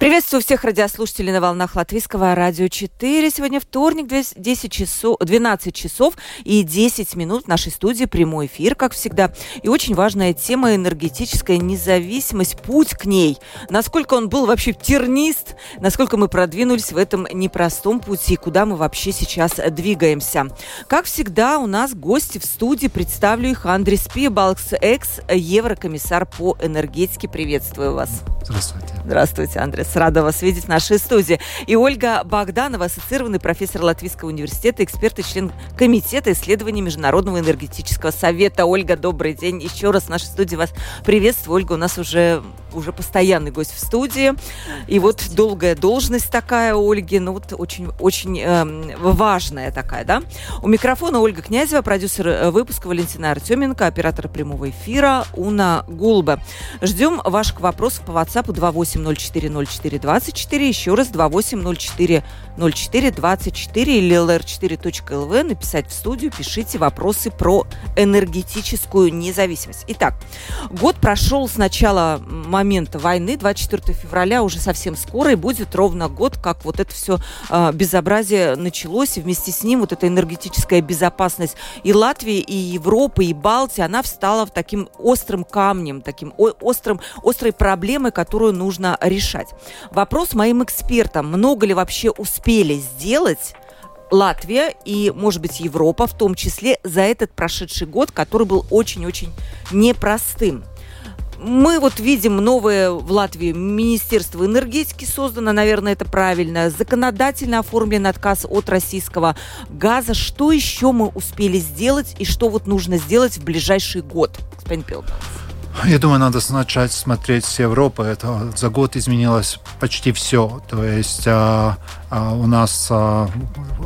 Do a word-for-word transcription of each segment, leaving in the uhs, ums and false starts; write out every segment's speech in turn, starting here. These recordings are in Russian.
Приветствую всех радиослушателей на волнах Латвийского радио четыре. Сегодня вторник, десять часов, двенадцать часов и десять минут. В нашей студии прямой эфир, как всегда. И очень важная тема — энергетическая независимость, путь к ней. Насколько он был вообще тернист, насколько мы продвинулись в этом непростом пути, куда мы вообще сейчас двигаемся. Как всегда, у нас гости в студии. Представлю их: Андрис Пиебалгс, экс-еврокомиссар по энергетике. Приветствую вас. Здравствуйте. Здравствуйте, Андрис. Рада вас видеть в нашей студии. И Ольга Богданова, ассоциированный профессор Латвийского университета, эксперт и член комитета исследований Международного энергетического совета. Ольга, добрый день. Еще раз в нашей студии вас приветствую. Ольга у нас уже, уже постоянный гость в студии. И вот долгая должность такая у Ольги, ну вот очень, очень э, важная такая, да? У микрофона Ольга Князева, продюсер выпуска Валентина Артеменко, оператор прямого эфира Уна Гулбе. Ждем ваших вопросов по WhatsApp два восемь ноль четыре ноль четыре. четыре двадцать четыре, еще раз два восемь ноль четыре ноль четыре двадцать четыре или эл эр четыре точка эл вэ, написать в студию, пишите вопросы про энергетическую независимость. Итак, год прошел с начала момента войны, двадцать четвёртого февраля, уже совсем скоро, и будет ровно год, как вот это все э, безобразие началось, и вместе с ним вот эта энергетическая безопасность и Латвии, и Европы, и Балтии, она встала в таким острым камнем, таким о- острым, острой проблемой, которую нужно решать. Вопрос моим экспертам: много ли вообще успели сделать Латвия и, может быть, Европа в том числе за этот прошедший год, который был очень-очень непростым? Мы вот видим, новое в Латвии Министерство энергетики создано, наверное, это правильно. Законодательно оформлен отказ от российского газа. Что еще мы успели сделать и что вот нужно сделать в ближайший год? Господин Пиебалгс. Я думаю, надо начать смотреть с Европы. Это за год изменилось почти все. То есть а, а, у нас а,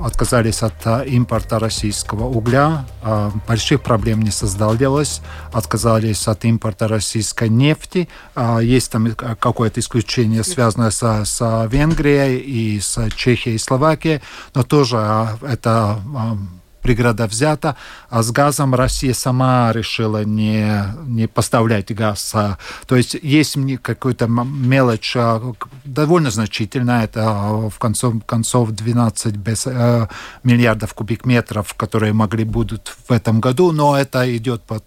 отказались от а, импорта российского угля, а, больших проблем не создалось, отказались от импорта российской нефти. А, есть там какое-то исключение, связанное со, с Венгрией и с Чехией и Словакией, но тоже а, это... А, преграда взята, а с газом Россия сама решила не, не поставлять газ. То есть есть какая-то мелочь, довольно значительная, это в конце концов двенадцать миллиардов кубикметров, которые могли будут в этом году, но это идет по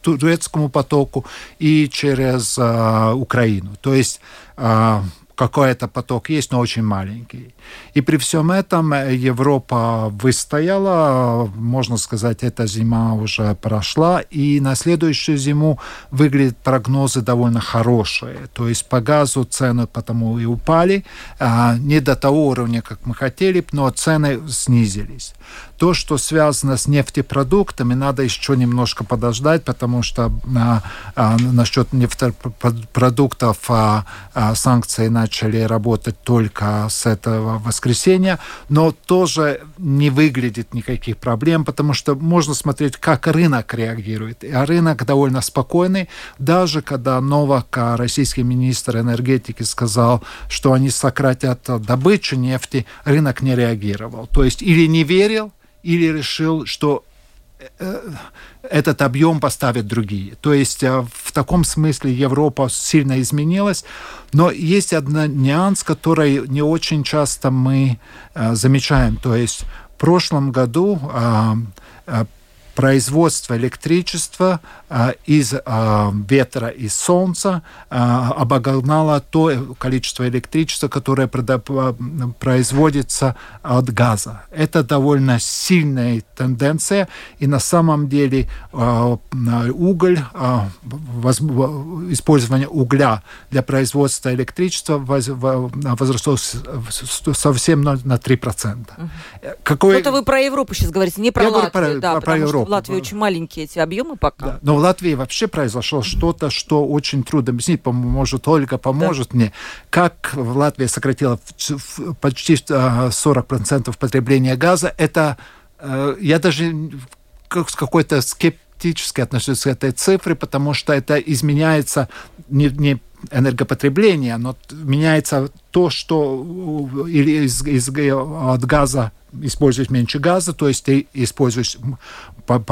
турецкому потоку и через а, Украину. То есть а, какой-то поток есть, но очень маленький. И при всем этом Европа выстояла, можно сказать, эта зима уже прошла, и на следующую зиму выглядят прогнозы довольно хорошие. То есть по газу цены потому и упали, не до того уровня, как мы хотели, но цены снизились. То, что связано с нефтепродуктами, надо еще немножко подождать, потому что а, а, насчет нефтепродуктов а, а, санкции начали работать только с этого воскресенья, но тоже не выглядит никаких проблем, потому что можно смотреть, как рынок реагирует. А рынок довольно спокойный, даже когда Новак, российский министр энергетики, сказал, что они сократят добычу нефти, рынок не реагировал. То есть или не верил, или решил, что этот объем поставят другие. То есть в таком смысле Европа сильно изменилась. Но есть один нюанс, который не очень часто мы замечаем. То есть в прошлом году производство электричества из ветра и солнца обогнало то количество электричества, которое производится от газа. Это довольно сильная тенденция, и на самом деле уголь, использование угля для производства электричества возросло совсем на три процента. Какой... Что-то вы про Европу сейчас говорите, не про Я Латвию. Да, про Европу. Европу. В Латвии очень маленькие эти объемы пока. Да. Но в Латвии вообще произошло что-то, что очень трудно объяснить. Может, Ольга поможет да. мне. Как в Латвии сократила почти сорок процентов потребления газа, это я даже с какой-то скептически отношусь к этой цифре, потому что это изменяется не, не энергопотребление, но меняется то, что из, из, от газа используешь меньше газа, то есть ты используешь,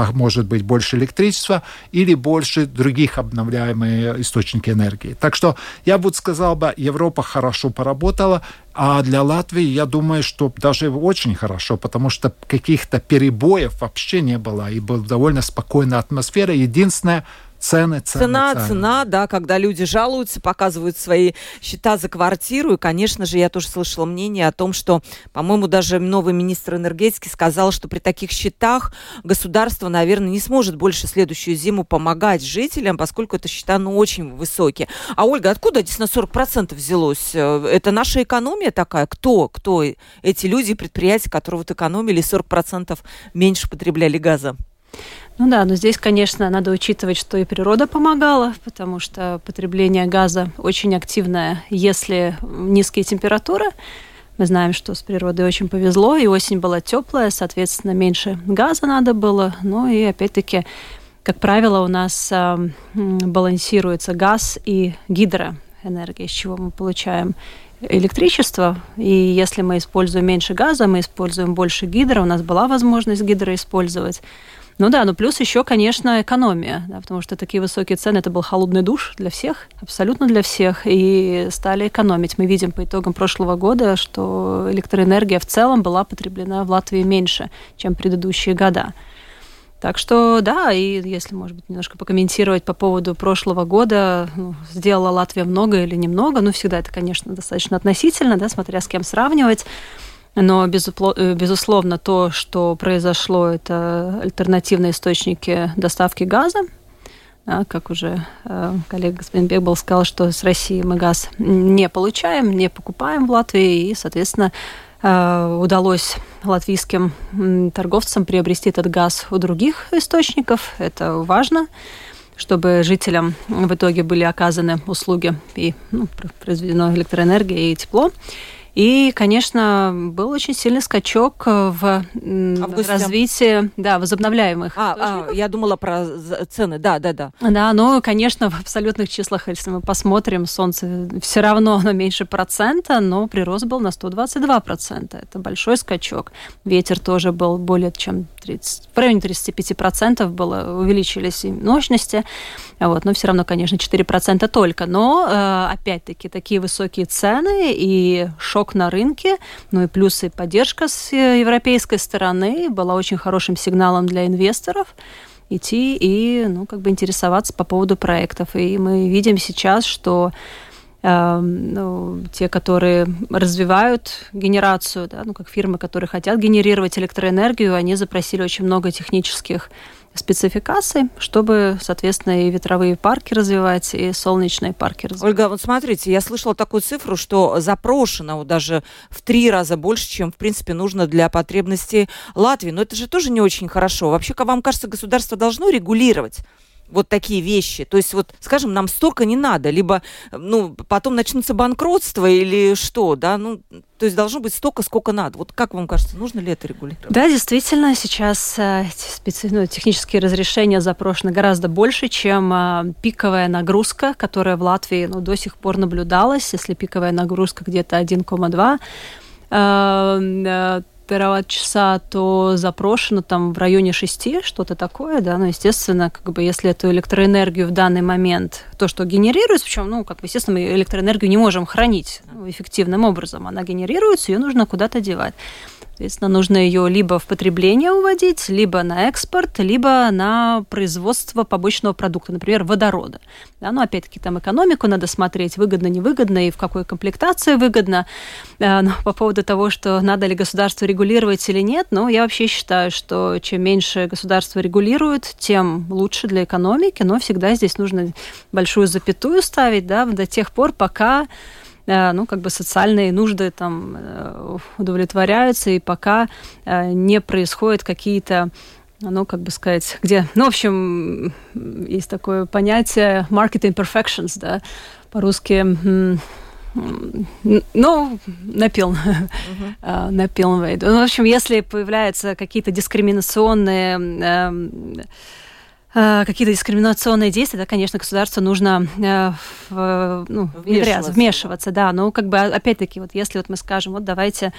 может быть, больше электричества или больше других обновляемых источников энергии. Так что я бы сказал, бы, Европа хорошо поработала, а для Латвии, я думаю, что даже очень хорошо, потому что каких-то перебоев вообще не было, и была довольно спокойная атмосфера. Единственное, Цены, цены, цена, цены. цена, да, когда люди жалуются, показывают свои счета за квартиру. И, конечно же, я тоже слышала мнение о том, что, по-моему, даже новый министр энергетики сказал, что при таких счетах государство, наверное, не сможет больше следующую зиму помогать жителям, поскольку это счета, ну, очень высокие. А, Ольга, откуда здесь на сорок процентов взялось? Это наша экономия такая? Кто? Кто эти люди, предприятия, которые вот экономили сорок процентов меньше потребляли газа? Ну да, но здесь, конечно, надо учитывать, что и природа помогала, потому что потребление газа очень активное, если низкие температуры. Мы знаем, что с природой очень повезло, и осень была теплая, соответственно, меньше газа надо было. Ну и опять-таки, как правило, у нас э, балансируется газ и гидроэнергия, из чего мы получаем электричество, и если мы используем меньше газа, мы используем больше гидро, у нас была возможность гидро использовать. Ну да, но плюс еще, конечно, экономия, да, потому что такие высокие цены, это был холодный душ для всех, абсолютно для всех, и стали экономить. Мы видим по итогам прошлого года, что электроэнергия в целом была потреблена в Латвии меньше, чем предыдущие года. Так что, да, и если, может быть, немножко покомментировать по поводу прошлого года, ну, сделала Латвия много или немного, ну, всегда это, конечно, достаточно относительно, да, смотря с кем сравнивать. Но, безусловно, то, что произошло, это альтернативные источники доставки газа. Да, как уже коллега господин Бекбол сказал, что с России мы газ не получаем, не покупаем в Латвии, и, соответственно, удалось латвийским торговцам приобрести этот газ у других источников. Это важно, чтобы жителям в итоге были оказаны услуги и, ну, произведено электроэнергия и тепло. И, конечно, был очень сильный скачок в, в развитии да, возобновляемых. А, а, я думала про цены, да, да, да. Да, но, конечно, в абсолютных числах, если мы посмотрим, солнце все равно оно меньше процента, но прирост был на сто двадцать два процента. Это большой скачок. Ветер тоже был более чем тридцать, в районе тридцать пять процентов было, увеличились и мощности. Вот, но все равно, конечно, четыре процента только. Но, опять-таки, такие высокие цены и шок на рынке, ну и плюс и поддержка с европейской стороны была очень хорошим сигналом для инвесторов идти и, ну, как бы интересоваться по поводу проектов. И мы видим сейчас, что э, ну, те, которые развивают генерацию, да, ну, как фирмы, которые хотят генерировать электроэнергию, они запросили очень много технических спецификации, чтобы, соответственно, и ветровые парки развивать, и солнечные парки развивать. Ольга, вот смотрите, я слышала такую цифру, что запрошено даже в три раза больше, чем, в принципе, нужно для потребностей Латвии. Но это же тоже не очень хорошо. Вообще, как вам кажется, государство должно регулировать вот такие вещи? То есть, вот, скажем, нам столько не надо, либо, ну, потом начнутся банкротства или что, да, ну, то есть должно быть столько, сколько надо. Вот как вам кажется, нужно ли это регулировать? Да, действительно, сейчас специ... ну, технические разрешения запрошены гораздо больше, чем э, пиковая нагрузка, которая в Латвии, ну, до сих пор наблюдалась. Если пиковая нагрузка где-то один и два э, э, тераватт-часа, то запрошено там в районе шести, что-то такое, да, но, ну, естественно, как бы, если эту электроэнергию в данный момент, то, что генерируется, причем, ну, как бы, естественно, мы электроэнергию не можем хранить, ну, эффективным образом, она генерируется, ее нужно куда-то девать. Соответственно, нужно ее либо в потребление уводить, либо на экспорт, либо на производство побочного продукта, например, водорода. Да, но, ну, опять-таки, там экономику надо смотреть, выгодно, невыгодно, и в какой комплектации выгодно. Но по поводу того, что надо ли государству регулировать или нет, ну, я вообще считаю, что чем меньше государство регулирует, тем лучше для экономики, но всегда здесь нужно большую запятую ставить, да, до тех пор, пока, ну, как бы, социальные нужды там удовлетворяются, и пока не происходят какие-то оно, как бы сказать, где... Ну, в общем, есть такое понятие market imperfections, да, по-русски... Ну, напил. Uh-huh. Напил. Ну, в общем, если появляются какие-то дискриминационные... Э, какие-то дискриминационные действия, да, конечно, государству нужно э, в, ну, вмешиваться. вмешиваться, да. Но как бы опять-таки, вот если вот мы скажем, вот давайте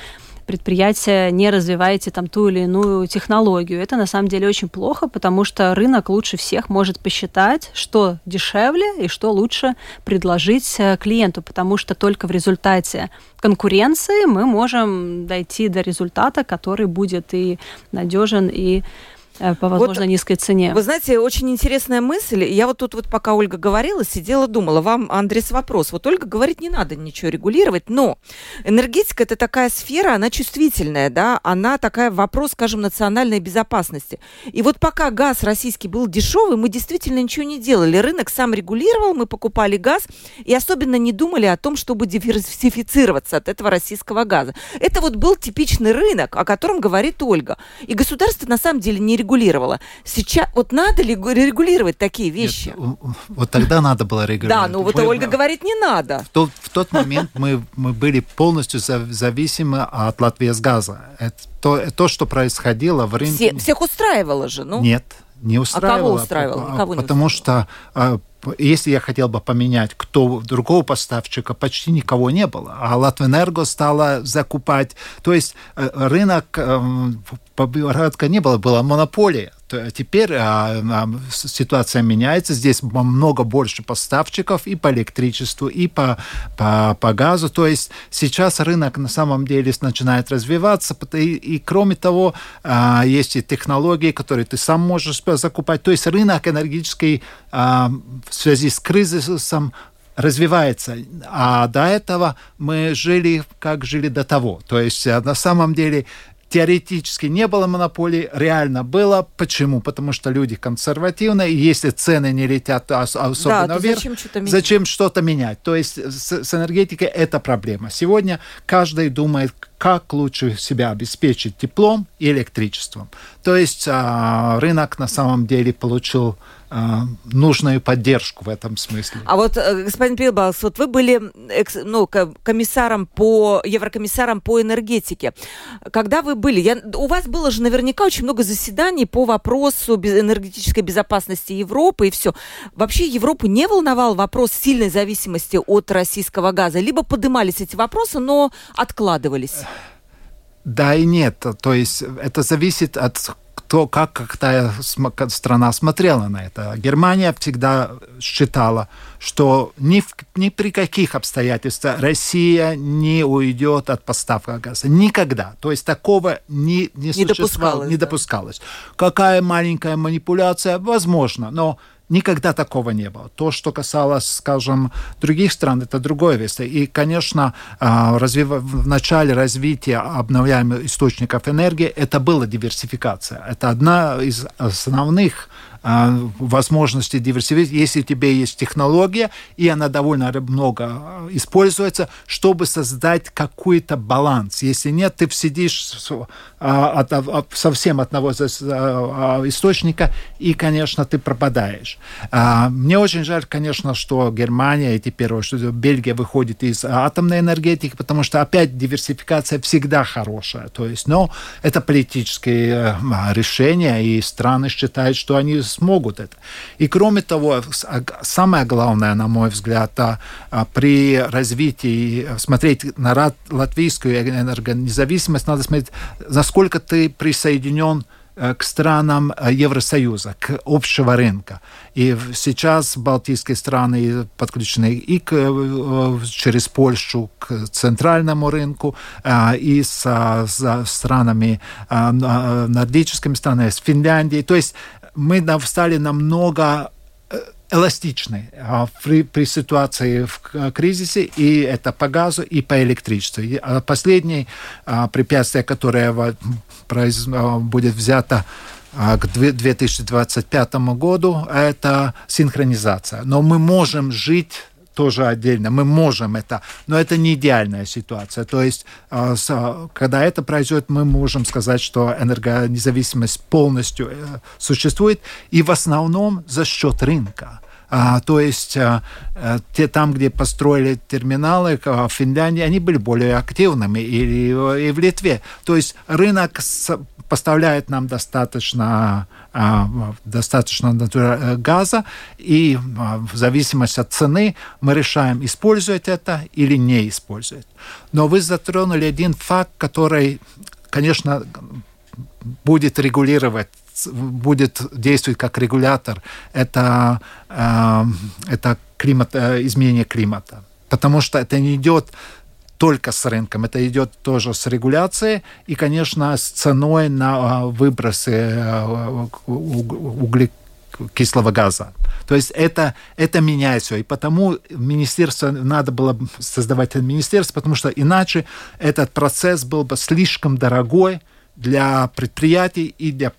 предприятия не развивайте там ту или иную технологию, это на самом деле очень плохо, потому что рынок лучше всех может посчитать, что дешевле и что лучше предложить клиенту, потому что только в результате конкуренции мы можем дойти до результата, который будет и надежен, и по, возможно, вот, низкой цене. Вы знаете, очень интересная мысль. Я вот тут вот, пока Ольга говорила, сидела, думала. Вам, Андрис, вопрос. Вот Ольга говорит, не надо ничего регулировать, но энергетика – это такая сфера, она чувствительная, да, она такая вопрос, скажем, национальной безопасности. И вот пока газ российский был дешевый, мы действительно ничего не делали. Рынок сам регулировал, мы покупали газ и особенно не думали о том, чтобы диверсифицироваться от этого российского газа. Это вот был типичный рынок, о котором говорит Ольга. И государство, на самом деле, не регулировало. регулировала. Сейчас вот надо ли регулировать такие вещи? Нет, вот тогда надо было регулировать. Да, но вот мы, Ольга говорит, не надо. В тот, в тот момент мы, мы были полностью зависимы от Латвияс газа. То, то, что происходило в рынке... Все, всех устраивало же, ну? Нет, не устраивало. А кого устраивало? Никого не потому устраивало. Что... Если я хотел бы поменять, кто другого поставщика, почти никого не было. А Латвенерго стала закупать. То есть рынок порядка не было, была монополия. Теперь а, а, ситуация меняется. Здесь много больше поставщиков и по электричеству, и по, по, по газу. То есть сейчас рынок на самом деле начинает развиваться. И, и кроме того, а, есть и технологии, которые ты сам можешь закупать. То есть рынок энергетический а, в связи с кризисом развивается. А до этого мы жили, как жили до того. То есть на самом деле... Теоретически не было монополии, реально было. Почему? Потому что люди консервативны, и если цены не летят особенно да, вверх, зачем что-то менять? зачем что-то менять? То есть с, с энергетикой это проблема. Сегодня каждый думает, как лучше себя обеспечить теплом и электричеством. То есть а, рынок на самом деле получил а, нужную поддержку в этом смысле. А вот, господин Пиебалгс, вот вы были ну, комиссаром по, еврокомиссаром по энергетике. Когда вы были, я, у вас было же наверняка очень много заседаний по вопросу энергетической безопасности Европы и все. Вообще Европу не волновал вопрос сильной зависимости от российского газа? Либо поднимались эти вопросы, но откладывались? Да и нет. То есть это зависит от того, как какая страна смотрела на это. Германия всегда считала, что ни, в, ни при каких обстоятельствах Россия не уйдет от поставок газа. Никогда. То есть такого не, не, не существовало, допускалось, не да. допускалось. Какая маленькая манипуляция? Возможно, но никогда такого не было. То, что касалось, скажем, других стран, это другое вещь. И, конечно, развив... в начале развития обновляемых источников энергии это была диверсификация. Это одна из основных возможности диверсификации, если у тебя есть технология, и она довольно много используется, чтобы создать какой-то баланс. Если нет, ты сидишь совсем одного источника, и, конечно, ты пропадаешь. Мне очень жаль, конечно, что Германия и теперь что Бельгия выходит из атомной энергетики, потому что, опять, диверсификация всегда хорошая. То есть, но это политические решения, и страны считают, что они смогут это. И кроме того, самое главное, на мой взгляд, при развитии, смотреть на латвийскую энергонезависимость, надо смотреть, насколько ты присоединен к странам Евросоюза, к общего рынка. И сейчас балтийские страны подключены и к, через Польшу к центральному рынку, и с, с странами, нордическими странами, с Финляндией. То есть мы стали намного эластичны при, при ситуации в кризисе, и это по газу, и по электричеству. И последнее препятствие, которое будет взято к две тысячи двадцать пятому году, это синхронизация. Но мы можем жить тоже отдельно. Мы можем это, но это не идеальная ситуация. То есть, когда это произойдет, мы можем сказать, что энергонезависимость полностью существует, и в основном за счет рынка. А, то есть а, те, там, где построили терминалы а, в Финляндии, они были более активными, и, и, и в Литве. То есть рынок с, поставляет нам достаточно, а, достаточно газа, и а, в зависимости от цены мы решаем, использовать это или не использовать. Но вы затронули один факт, который, конечно, будет регулировать, будет действовать как регулятор, это, э, это климат, изменение климата. Потому что это не идет только с рынком, это идет тоже с регуляцией и, конечно, с ценой на выбросы углекислого газа. То есть это, это меняет все. И потому министерство, надо было создавать министерство, потому что иначе этот процесс был бы слишком дорогой для предприятий и для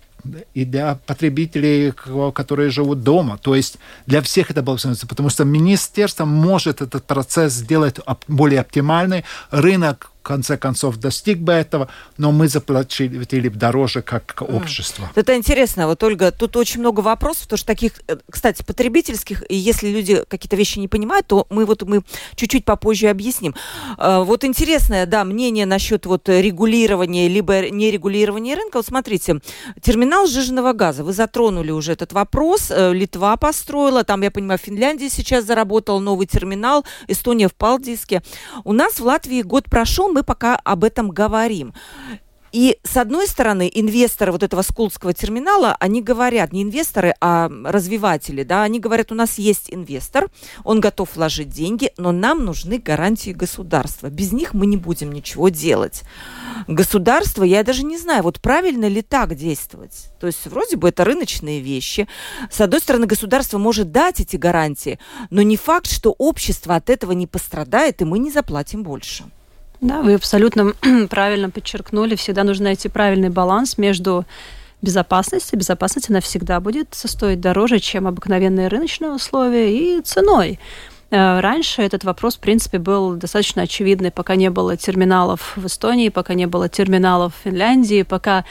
и для потребителей, которые живут дома. То есть для всех это было возможно, потому что министерство может этот процесс сделать более оптимальный. Рынок, в конце концов, достиг бы этого, но мы заплатили дороже как общество. Это интересно. Вот, Ольга, тут очень много вопросов, потому что таких, кстати, потребительских, и если люди какие-то вещи не понимают, то мы вот мы чуть-чуть попозже объясним. Вот интересное, да, мнение насчет вот регулирования либо нерегулирования рынка. Вот смотрите, терминал сжиженного газа, вы затронули уже этот вопрос, Литва построила, там, я понимаю, Финляндия сейчас заработала новый терминал, Эстония в Палдиске. У нас в Латвии год прошел, мы пока об этом говорим. И, с одной стороны, инвесторы вот этого Скулского терминала, они говорят, не инвесторы, а развиватели, да, они говорят, у нас есть инвестор, он готов вложить деньги, но нам нужны гарантии государства. Без них мы не будем ничего делать. Государство, я даже не знаю, вот правильно ли так действовать? То есть, вроде бы, это рыночные вещи. С одной стороны, государство может дать эти гарантии, но не факт, что общество от этого не пострадает, и мы не заплатим больше. Да, вы абсолютно правильно подчеркнули. Всегда нужно найти правильный баланс между безопасностью. Безопасность, она всегда будет стоить дороже, чем обыкновенные рыночные условия, и ценой. Раньше этот вопрос, в принципе, был достаточно очевидный, пока не было терминалов в Эстонии, пока не было терминалов в Финляндии, пока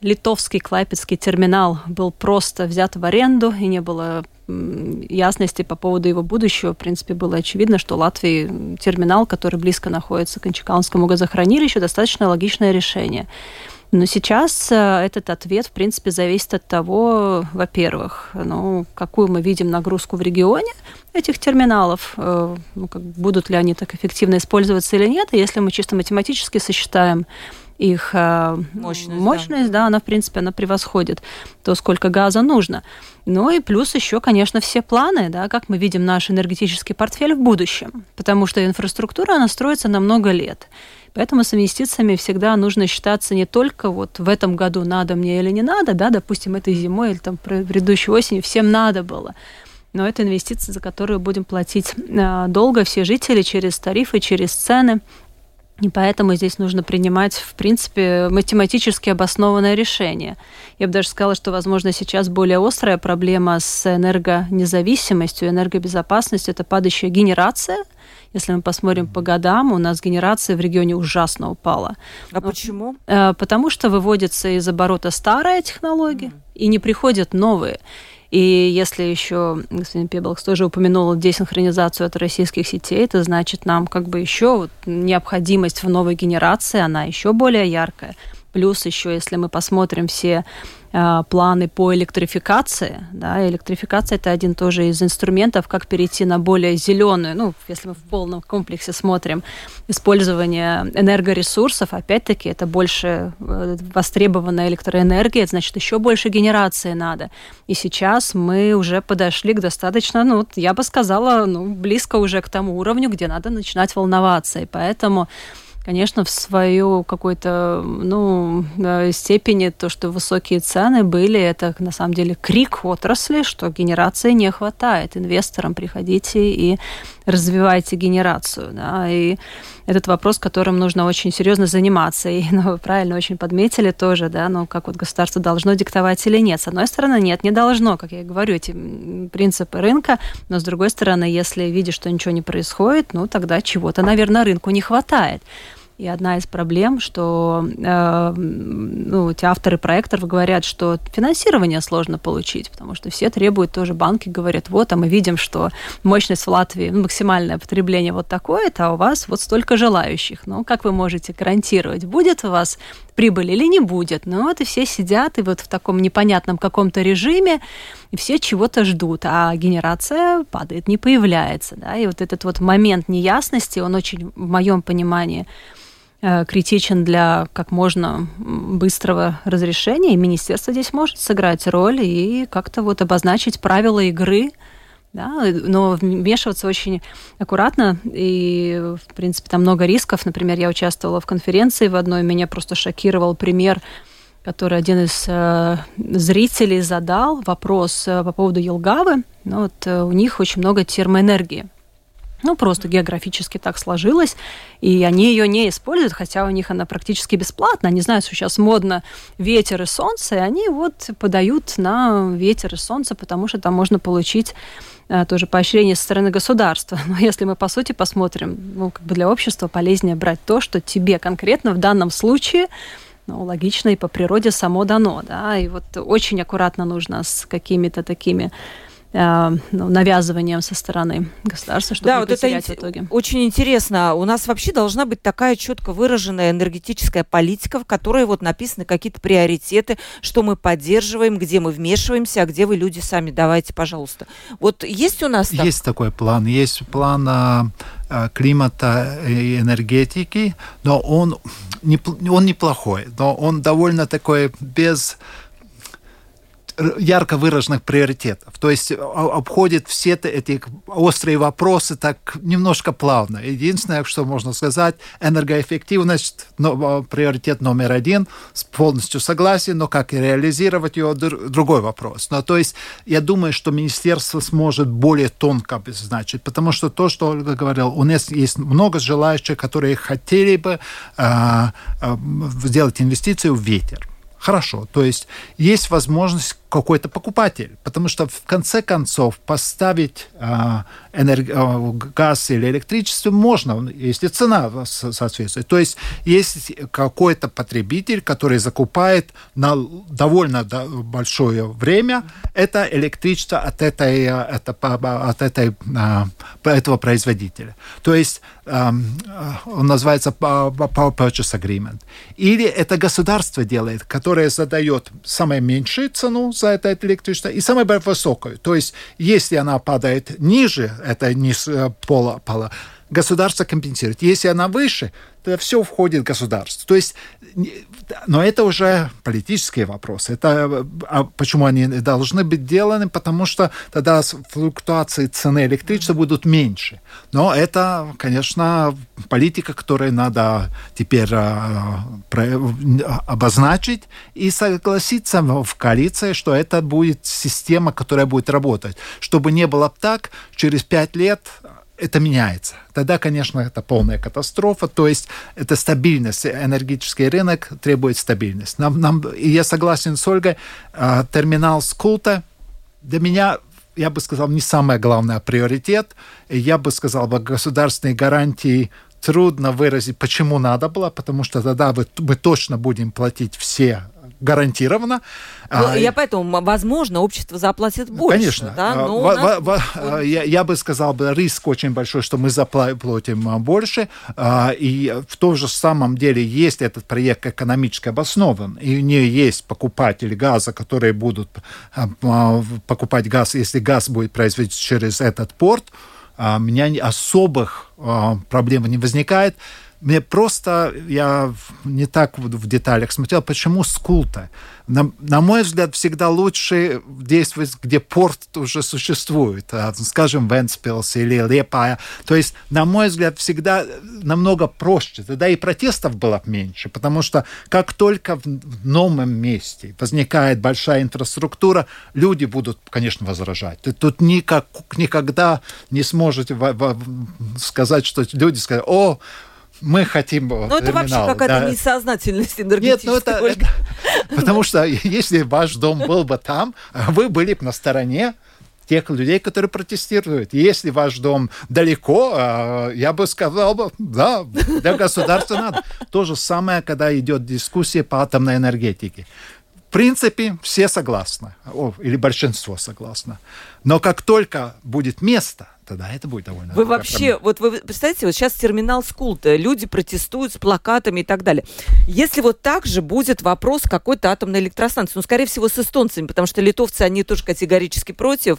литовский Клайпедский терминал был просто взят в аренду и не было ясности по поводу его будущего. В принципе, было очевидно, что Латвии терминал, который близко находится к Анчикаунскому газохранилищу, достаточно логичное решение. Но сейчас этот ответ, в принципе, зависит от того, во-первых, ну, какую мы видим нагрузку в регионе этих терминалов, ну, как, будут ли они так эффективно использоваться или нет. И если мы чисто математически сосчитаем их мощность, мощность да. да, она, в принципе, она превосходит то, сколько газа нужно. Ну и плюс еще, конечно, все планы, да, как мы видим наш энергетический портфель в будущем, потому что инфраструктура, она строится на много лет. Поэтому с инвестициями всегда нужно считаться не только вот в этом году надо мне или не надо, да, допустим, этой зимой или там предыдущей осенью всем надо было. Но это инвестиции, за которые будем платить долго все жители через тарифы, через цены. И поэтому здесь нужно принимать, в принципе, математически обоснованное решение. Я бы даже сказала, что, возможно, сейчас более острая проблема с энергонезависимостью, энергобезопасностью – это падающая генерация. Если мы посмотрим по годам, у нас генерация в регионе ужасно упала. А почему? Потому что выводятся из оборота старые технологии, mm-hmm. и не приходят новые. И если еще, господин Пиебалгс тоже упомянул десинхронизацию от российских сетей, это значит, нам как бы еще вот необходимость в новой генерации, она еще более яркая. Плюс еще, если мы посмотрим все э, планы по электрификации, да, электрификация – это один тоже из инструментов, как перейти на более зеленую, ну, если мы в полном комплексе смотрим, использование энергоресурсов, опять-таки, это больше э, востребованная электроэнергия, это значит, еще больше генерации надо. И сейчас мы уже подошли к достаточно, ну, я бы сказала, ну, близко уже к тому уровню, где надо начинать волноваться, и поэтому... Конечно, в свою какой-то ну, степени то, что высокие цены были, это на самом деле крик отрасли, что генерации не хватает. Инвесторам приходите и развиваете генерацию, да, и этот вопрос, которым нужно очень серьезно заниматься, и, ну, вы правильно очень подметили тоже, да, ну, как вот государство должно диктовать или нет. С одной стороны, нет, не должно, как я и говорю, эти принципы рынка, но, с другой стороны, если видишь, что ничего не происходит, ну, тогда чего-то, наверное, рынку не хватает. И одна из проблем, что э, ну, те авторы проектов говорят, что финансирование сложно получить, потому что все требуют, тоже банки говорят, вот, а мы видим, что мощность в Латвии, ну, максимальное потребление вот такое-то, а у вас вот столько желающих. Ну, как вы можете гарантировать, будет у вас прибыль или не будет? Ну, вот и все сидят, и вот в таком непонятном каком-то режиме, и все чего-то ждут, а генерация падает, не появляется. Да? И вот этот вот момент неясности, он очень, в моем понимании, критичен для как можно быстрого разрешения, и министерство здесь может сыграть роль и как-то вот обозначить правила игры, да, но вмешиваться очень аккуратно, и, в принципе, там много рисков. Например, я участвовала в конференции в одной, меня просто шокировал пример, который один из э, зрителей задал, вопрос э, по поводу Елгавы. Ну, вот, э, у них очень много термоэнергии. Ну, просто географически так сложилось, и они ее не используют, хотя у них она практически бесплатна. Они знают, что сейчас модно ветер и солнце, и они вот подают на ветер и солнце, потому что там можно получить а, тоже поощрение со стороны государства. Но если мы, по сути, посмотрим, ну, как бы для общества полезнее брать то, что тебе конкретно в данном случае, ну, логично и по природе само дано, да, и вот очень аккуратно нужно с какими-то такими навязыванием со стороны государства, чтобы да, не потерять вот это в итоге. Очень интересно. У нас вообще должна быть такая четко выраженная энергетическая политика, в которой вот написаны какие-то приоритеты, что мы поддерживаем, где мы вмешиваемся, а где вы, люди, сами давайте, пожалуйста. Вот есть у нас так? Есть такой план. Есть план климата и энергетики, но он, он неплохой, но он довольно такой без ярко выраженных приоритетов. То есть обходит все эти острые вопросы так немножко плавно. Единственное, что можно сказать, энергоэффективность, но, приоритет номер один, полностью согласен, но как реализировать ее, другой вопрос. Но, то есть я думаю, что министерство сможет более тонко обозначить, потому что то, что Ольга говорила, у нас есть много желающих, которые хотели бы э, э, сделать инвестицию в ветер. Хорошо, то есть есть возможность какой-то покупатель, потому что в конце концов поставить э, энерг... газ или электричество можно, если цена соответствует. То есть есть какой-то потребитель, который закупает на довольно большое время это электричество от, этой, от этой, этого производителя. То есть э, он называется Power Purchase Agreement. Или это государство делает, которое задает самую меньшую цену за это электричество и самая высокая. То есть, если она падает ниже, это низ пола, пола, государство компенсирует. Если она выше, то все входит в государство. То есть, но это уже политические вопросы. Это, а почему они должны быть деланы? Потому что тогда флуктуации цены электричества будут меньше. Но это, конечно, политика, которую надо теперь обозначить и согласиться в коалиции, что это будет система, которая будет работать. Чтобы не было так, через пять лет это меняется. Тогда, конечно, это полная катастрофа. То есть это стабильность. Энергетический рынок требует стабильность. Нам, нам, и я согласен с Ольгой, терминал Скулта для меня, я бы сказал, не самый главный приоритет. Я бы сказал, государственные гарантии трудно выразить, почему надо было, потому что тогда мы, мы точно будем платить все гарантированно. Ну, я поэтому, возможно, общество заплатит больше. Конечно. Да? Но в, нас... в, в, я, я бы сказал, риск очень большой, что мы заплатим больше. И в том же самом деле есть этот проект экономически обоснован. И у нее есть покупатели газа, которые будут покупать газ, если газ будет производиться через этот порт. У меня особых проблем не возникает. Мне просто, я не так в деталях смотрел, почему Скулта? На, на мой взгляд, всегда лучше действовать, где порт уже существует, скажем, Венспилс или Лепая. То есть, на мой взгляд, всегда намного проще. Тогда и протестов было меньше, потому что как только в новом месте возникает большая инфраструктура, люди будут, конечно, возражать. Тут никак, никогда не сможете сказать, что люди скажут, о, мы хотим терминал. Ну, это вообще какая-то да. несознательность энергетическая. Нет, ну это, это... Потому что если ваш дом был бы там, вы были бы на стороне тех людей, которые протестируют. Если ваш дом далеко, я бы сказал, бы, да, для государства надо. То же самое, когда идет дискуссия по атомной энергетике. В принципе, все согласны, или большинство согласно. Но как только будет место, да, это будет довольно... Вы вообще, проблема. Вот вы представляете, вот сейчас терминал Скулта, люди протестуют с плакатами и так далее. Если вот так же будет вопрос какой-то атомной электростанции, ну, скорее всего, с эстонцами, потому что литовцы, они тоже категорически против.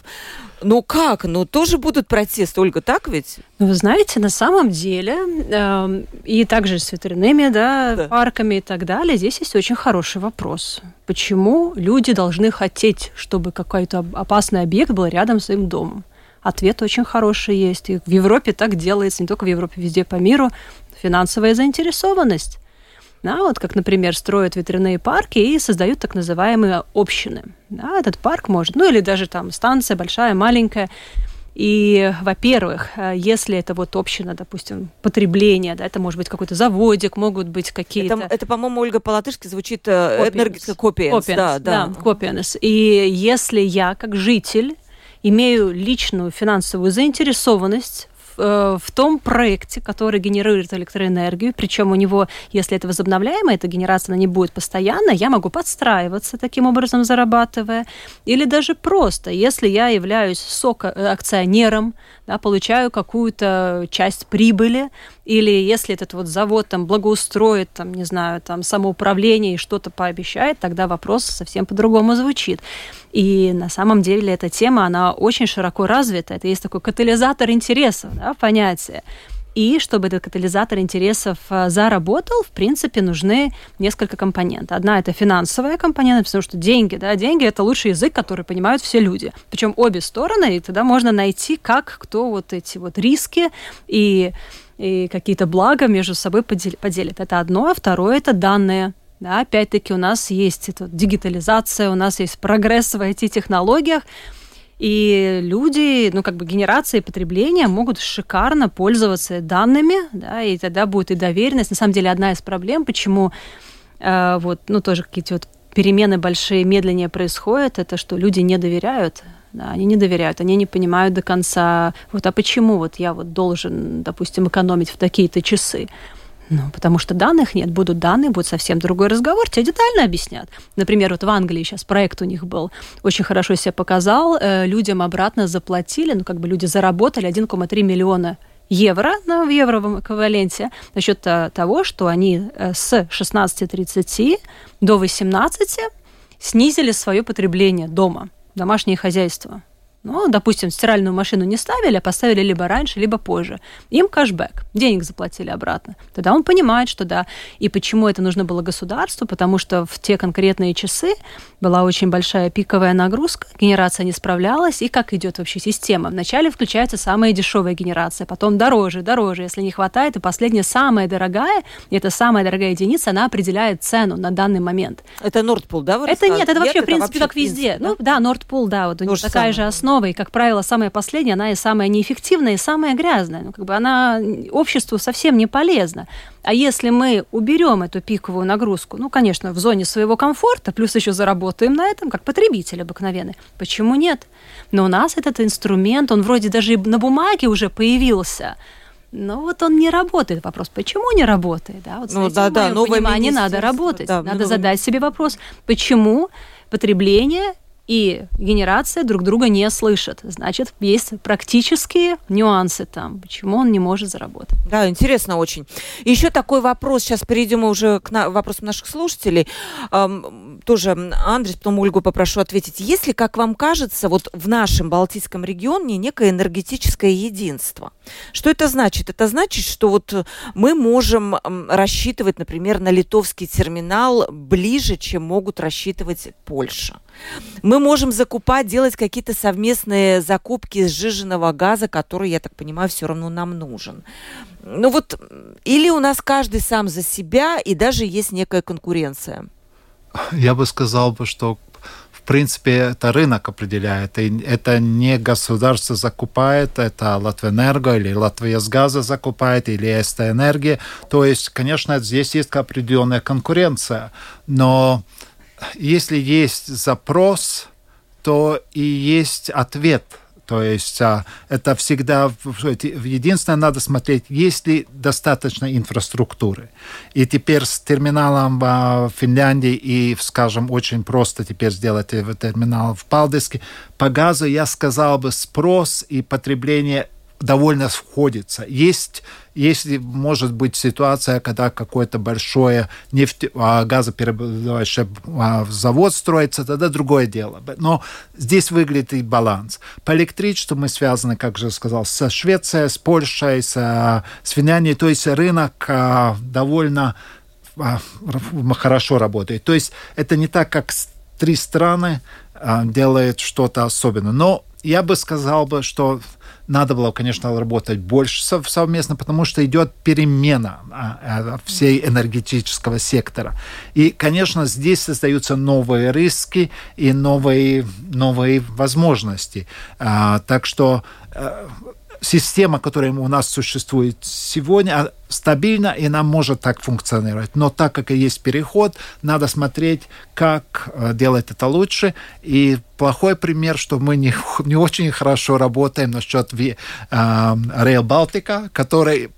Ну как? Ну тоже будут протесты, Ольга, так ведь? Ну, вы знаете, на самом деле, э, и также с ветряными, да, да, парками и так далее, здесь есть очень хороший вопрос. Почему люди должны хотеть, чтобы какой-то опасный объект был рядом с их домом? Ответ очень хороший есть. И в Европе так делается, не только в Европе, везде по миру. Финансовая заинтересованность. Да, вот как, например, строят ветряные парки и создают так называемые общины. Да, этот парк может, ну или даже там станция большая, маленькая. И, во-первых, если это вот община, допустим, потребление, да, это может быть какой-то заводик, могут быть какие-то... Это, это по-моему, Ольга, по-латышски звучит энергетика копиенс. Да, да. Да, и если я, как житель, имею личную финансовую заинтересованность в, в том проекте, который генерирует электроэнергию, причем у него, если это возобновляемая, эта генерация, она не будет постоянно, я могу подстраиваться, таким образом зарабатывая, или даже просто, если я являюсь соко-акционером, да, получаю какую-то часть прибыли, или если этот вот завод там благоустроит, там, не знаю, там самоуправление и что-то пообещает, тогда вопрос совсем по-другому звучит. И на самом деле эта тема, она очень широко развита. Это есть такой катализатор интересов, да, понятие. И чтобы этот катализатор интересов заработал, в принципе, нужны несколько компонентов. Одна – это финансовая компонента, потому что деньги, да, деньги – это лучший язык, который понимают все люди. Причем обе стороны, и тогда можно найти, как кто вот эти вот риски и, и какие-то блага между собой поделит. Это одно, а второе – это данные. Да, опять-таки у нас есть это, дигитализация, у нас есть прогресс в ай ти-технологиях, и люди, ну, как бы генерация и потребление могут шикарно пользоваться данными, да, и тогда будет и доверенность. На самом деле одна из проблем, почему э, вот, ну, тоже какие-то вот перемены большие медленнее происходят, это что люди не доверяют. Да, они не доверяют, они не понимают до конца, вот, а почему вот я вот должен, допустим, экономить в такие-то часы? Ну, потому что данных нет. Будут данные, будет совсем другой разговор. Тебе детально объяснят. Например, вот в Англии сейчас проект у них был. Очень хорошо себя показал. Э, людям обратно заплатили, ну, как бы люди заработали один целых три миллиона евро ну, в евровом эквиваленте за счет того, что они с шестнадцати тридцати до восемнадцати снизили свое потребление дома, домашнее хозяйство. Ну, допустим, стиральную машину не ставили, а поставили либо раньше, либо позже. Им кэшбэк, денег заплатили обратно. Тогда он понимает, что да. И почему это нужно было государству? Потому что в те конкретные часы была очень большая пиковая нагрузка, генерация не справлялась. И как идет вообще система? Вначале включается самая дешевая генерация, потом дороже, дороже, если не хватает. И последняя, самая дорогая, и эта самая дорогая единица, она определяет цену на данный момент. Это Нордпул, да? Вы это нет, это вообще, нет, в принципе, это вообще как везде. Да? Ну да, Нордпул, да, вот у них такая же основа. И, как правило, самая последняя, она и самая неэффективная, и самая грязная. Ну, как бы она обществу совсем не полезна. А если мы уберем эту пиковую нагрузку, ну, конечно, в зоне своего комфорта, плюс еще заработаем на этом, как потребитель обыкновенный, почему нет? Но у нас этот инструмент, он вроде даже на бумаге уже появился, но вот он не работает. Вопрос, почему не работает? Да, вот с ну, этим да, да, моё понимание, надо работать. Да, надо новое... задать себе вопрос, почему потребление и генерация друг друга не слышат. Значит, есть практические нюансы там, почему он не может заработать. Да, интересно очень. Еще такой вопрос, сейчас перейдем уже к на- вопросам наших слушателей. Эм, тоже, Андрей, потом Ольгу попрошу ответить. Есть ли, как вам кажется, вот в нашем Балтийском регионе некое энергетическое единство? Что это значит? Это значит, что вот мы можем рассчитывать, например, на литовский терминал ближе, чем могут рассчитывать Польша. Мы можем закупать, делать какие-то совместные закупки сжиженного газа, который, я так понимаю, все равно нам нужен. Ну вот, или у нас каждый сам за себя, и даже есть некая конкуренция? Я бы сказал, что, в принципе, это рынок определяет. И это не государство закупает, это Латвенерго или Латвияс газа закупает, или Эстэнергия. То есть, конечно, здесь есть определенная конкуренция, но... Если есть запрос, то и есть ответ. То есть это всегда... Единственное, надо смотреть, есть ли достаточно инфраструктуры. И теперь с терминалом в Финляндии, и, скажем, очень просто теперь сделать терминал в Палдиске, по газу, я сказал бы, спрос и потребление довольно сходится. Есть... Если может быть ситуация, когда какое-то большое нефть, газоперерабатывающий завод строится, тогда другое дело. Но здесь выглядит и баланс. По электричеству мы связаны, как же я сказал, со Швецией, с Польшей, с, с Финляндией. То есть рынок довольно хорошо работает. То есть это не так, как три страны делают что-то особенное. Но я бы сказал, что... Надо было, конечно, работать больше совместно, потому что идет перемена всей энергетического сектора. И, конечно, здесь создаются новые риски и новые, новые возможности. Так что система, которая у нас существует сегодня, стабильна, и она может так функционировать. Но так как и есть переход, надо смотреть, как делать это лучше. И плохой пример, что мы не, не очень хорошо работаем насчет э, Rail Baltica, который...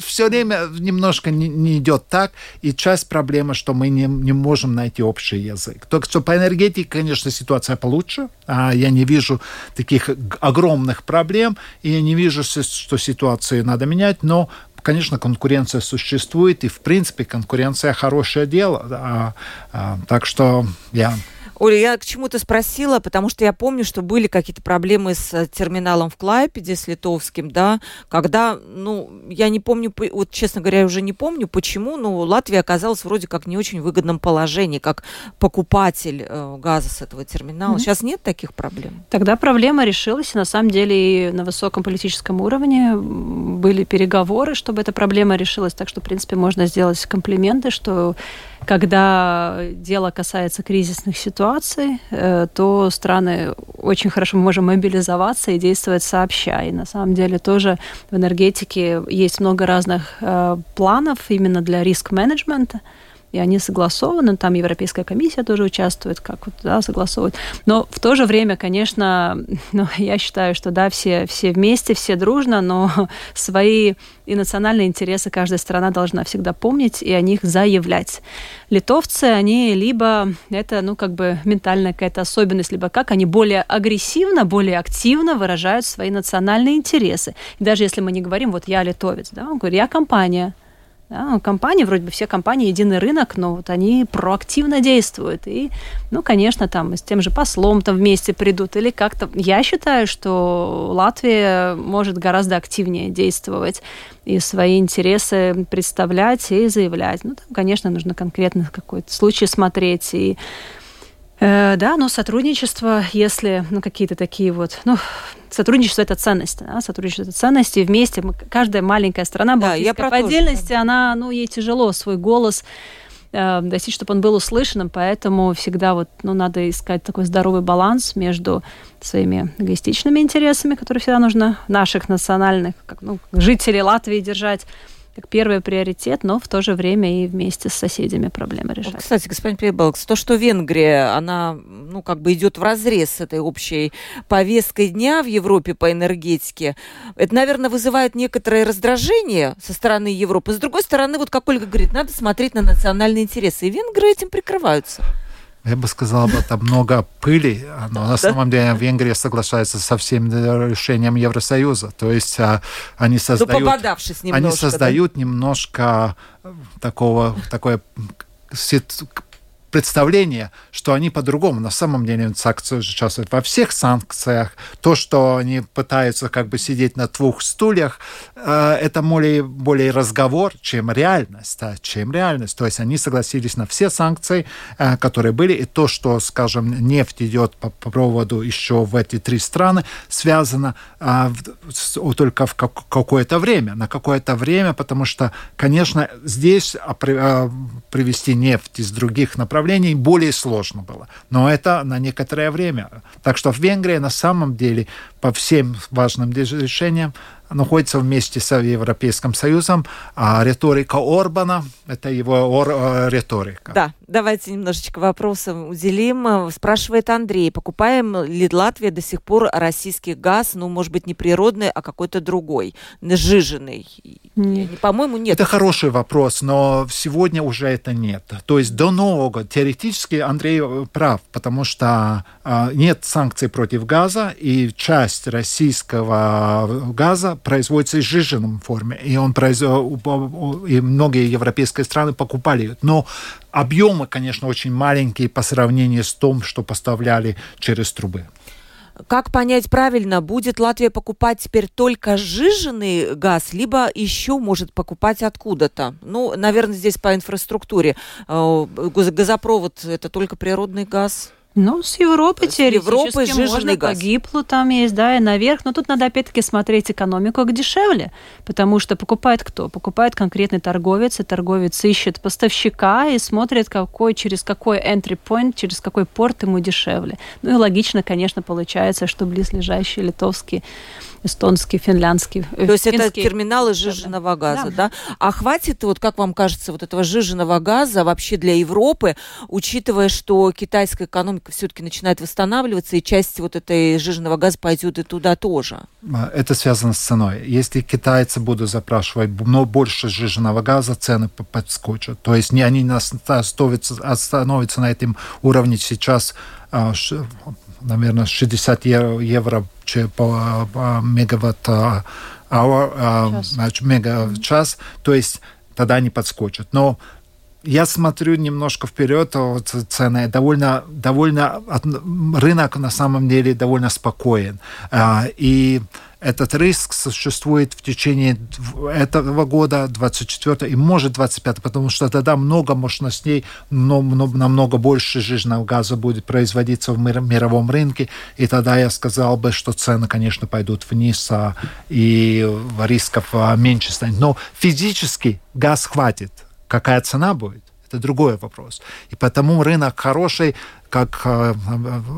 Все время немножко не, не идет так, и часть проблемы, что мы не, не можем найти общий язык. Так что по энергетике, конечно, ситуация получше. А я не вижу таких огромных проблем, и я не вижу, что ситуацию надо менять, но, конечно, конкуренция существует, и, в принципе, конкуренция – хорошее дело. А, а, так что я... Оля, я к чему-то спросила, потому что я помню, что были какие-то проблемы с терминалом в Клайпеде, с литовским, да, когда, ну, я не помню, вот, честно говоря, я уже не помню, почему, но Латвия оказалась вроде как в не очень выгодном положении, как покупатель газа с этого терминала. Mm-hmm. Сейчас нет таких проблем? Тогда проблема решилась, на самом деле, и на высоком политическом уровне были переговоры, чтобы эта проблема решилась, так что, в принципе, можно сделать комплименты, что когда дело касается кризисных ситуаций, то страны очень хорошо можем мобилизоваться и действовать сообща. И на самом деле тоже в энергетике есть много разных э, планов именно для риск-менеджмента, и они согласованы, там Европейская комиссия тоже участвует, как вот, да, согласовывают. Но в то же время, конечно, ну, я считаю, что да, все, все вместе, все дружно, но свои и национальные интересы каждая страна должна всегда помнить и о них заявлять. Литовцы, они либо, это, ну, как бы ментальная какая-то особенность, либо как, они более агрессивно, более активно выражают свои национальные интересы. И даже если мы не говорим, вот я литовец, да, он говорит, я компания. Да, компании, вроде бы все компании, единый рынок, но вот они проактивно действуют. И, ну, конечно, там с тем же послом там вместе придут или как-то. Я считаю, что Латвия может гораздо активнее действовать и свои интересы представлять и заявлять. Ну, там, конечно, нужно конкретно какой-то случай смотреть и... Да, но сотрудничество, если, ну, какие-то такие вот... Ну, сотрудничество – это ценность. Да? Сотрудничество – это ценность, и вместе мы, каждая маленькая страна, да, я про по отдельности, тоже, да. Она, ну, ей тяжело свой голос э, достичь, чтобы он был услышанным, поэтому всегда вот, ну, надо искать такой здоровый баланс между своими эгоистичными интересами, которые всегда нужно наших национальных, как, ну, жителей Латвии держать, как первый приоритет, но в то же время и вместе с соседями проблемы решать. Вот, кстати, господин Пиебалгс, то, что Венгрия, она, ну, как бы идет вразрез с этой общей повесткой дня в Европе по энергетике, это, наверное, вызывает некоторое раздражение со стороны Европы. С другой стороны, вот как Ольга говорит, надо смотреть на национальные интересы, и венгры этим прикрываются. Я бы сказал, там много пыли, но на самом деле Венгрия соглашается со всем решением Евросоюза. То есть они создают, ну, попадавшись немножко, они создают да? немножко такого, такое представление, что они по-другому. На самом деле санкции участвуют во всех санкциях. То, что они пытаются как бы сидеть на двух стульях, это более, более разговор, чем реальность. Чем реальность. То есть они согласились на все санкции, которые были. И то, что, скажем, нефть идет по проводу еще в эти три страны, связано только в какое-то время. На какое-то время, потому что, конечно, здесь привезти нефть из других направлений более сложно было. Но это на некоторое время. Так что в Венгрии на самом деле по всем важным решениям находится вместе с Европейским Союзом, а риторика Орбана – это его ор- риторика. Да, давайте немножечко вопросам уделим. Спрашивает Андрей, покупаем ли Латвия до сих пор российский газ, ну, может быть, не природный, а какой-то другой, сжиженный? Нет. По-моему, нет. Это хороший вопрос, но сегодня уже это нет. То есть до Нового года теоретически Андрей прав, потому что нет санкций против газа, и часть российского газа производится в сжиженном форме, и он произвел, и многие европейские страны покупали. Но объемы, конечно, очень маленькие по сравнению с тем, что поставляли через трубы. Как понять правильно, будет Латвия покупать теперь только сжиженный газ, либо еще может покупать откуда-то? Ну, наверное, здесь по инфраструктуре. Газопровод – это только природный газ. Ну, с Европы с теоретически Европы, можно, по Гиплу там есть, да, и наверх. Но тут надо опять-таки смотреть экономику дешевле, потому что покупает кто? Покупает конкретный торговец, и торговец ищет поставщика и смотрит, какой, через какой entry point, через какой порт ему дешевле. Ну и логично, конечно, получается, что близлежащие литовские, эстонский, финляндский. То есть финский. Это терминалы сжиженного газа, да. да? А хватит, вот как вам кажется, вот этого сжиженного газа вообще для Европы, учитывая, что китайская экономика все-таки начинает восстанавливаться, и часть вот этой сжиженного газа пойдет и туда тоже? Это связано с ценой. Если китайцы будут запрашивать больше сжиженного газа, цены подскочат. То есть они остановятся на этом уровне сейчас, наверное, шестьдесят евро по мегаватт-час, то есть тогда не подскочит. Но я смотрю немножко вперед, вот, цены довольно, довольно рынок на самом деле довольно спокоен. И этот риск существует в течение этого года, двадцать четвёртого и, может, двадцать пятого, потому что тогда много мощностей, но, но, намного больше сжиженного газа будет производиться в мировом рынке, и тогда я сказал бы, что цены, конечно, пойдут вниз, а, и рисков а, меньше станет. Но физически газ хватит. Какая цена будет? Это другой вопрос. И потому рынок хороший, как э,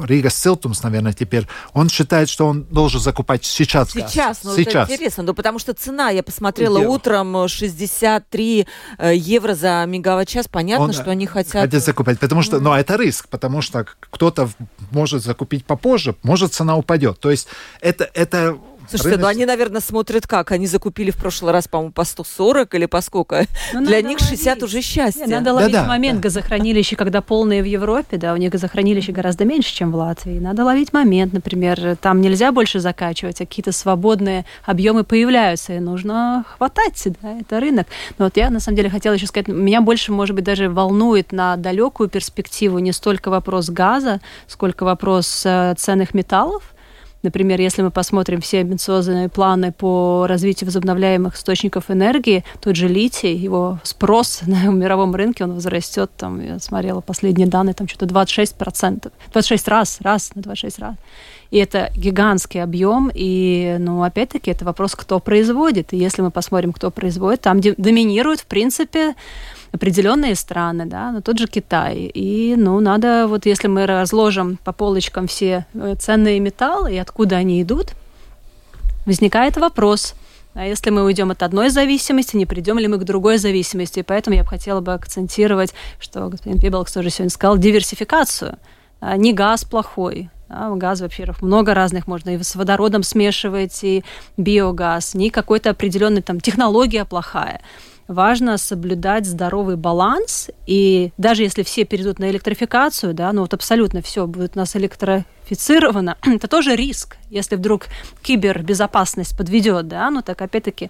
Рига Силтумс, наверное, теперь, он считает, что он должен закупать сейчас. Сейчас, ну сейчас. Это интересно, ну, потому что цена, я посмотрела Дело. утром, шестьдесят три евро за мегаватт-час, понятно, он, что они хотят... Хотят закупать, потому что, mm. ну, это риск, потому что кто-то может закупить попозже, может, цена упадет. То есть это... это Слушайте, рынок... ну они, наверное, смотрят как. Они закупили в прошлый раз, по-моему, по сто сорок или по сколько. Но для них ловить. шестьдесят уже счастье. Нет, надо ловить да, момент да. газохранилища, когда полные в Европе, да, у них газохранилища гораздо меньше, чем в Латвии. Надо ловить момент, например, там нельзя больше закачивать, а какие-то свободные объемы появляются, и нужно хватать, да, это рынок. Но вот я, на самом деле, хотела еще сказать, меня больше, может быть, даже волнует на далекую перспективу не столько вопрос газа, сколько вопрос э, ценных металлов. Например, если мы посмотрим все амбициозные планы по развитию возобновляемых источников энергии, тот же литий, его спрос на мировом рынке, он возрастет, там, я смотрела последние данные, там что-то двадцать шесть процентов, двадцать шесть раз, раз на двадцать шесть раз. И это гигантский объем, и, ну, опять-таки, это вопрос, кто производит. И если мы посмотрим, кто производит, там доминируют, в принципе, определенные страны, да, но тот же Китай. И, ну, надо, вот если мы разложим по полочкам все ценные металлы и откуда они идут, возникает вопрос, а если мы уйдем от одной зависимости, не придем ли мы к другой зависимости? И поэтому я бы хотела бы акцентировать, что господин Пиебалгс тоже сегодня сказал, диверсификацию. А не газ плохой. Да, газ, вообще, много разных можно. И с водородом смешивать, и биогаз. Не какой-то определенной там технология плохая. важно соблюдать здоровый баланс, и даже если все перейдут на электрификацию, да, ну вот абсолютно все будет у нас электрифицировано, это тоже риск, если вдруг кибербезопасность подведет, да, ну так опять-таки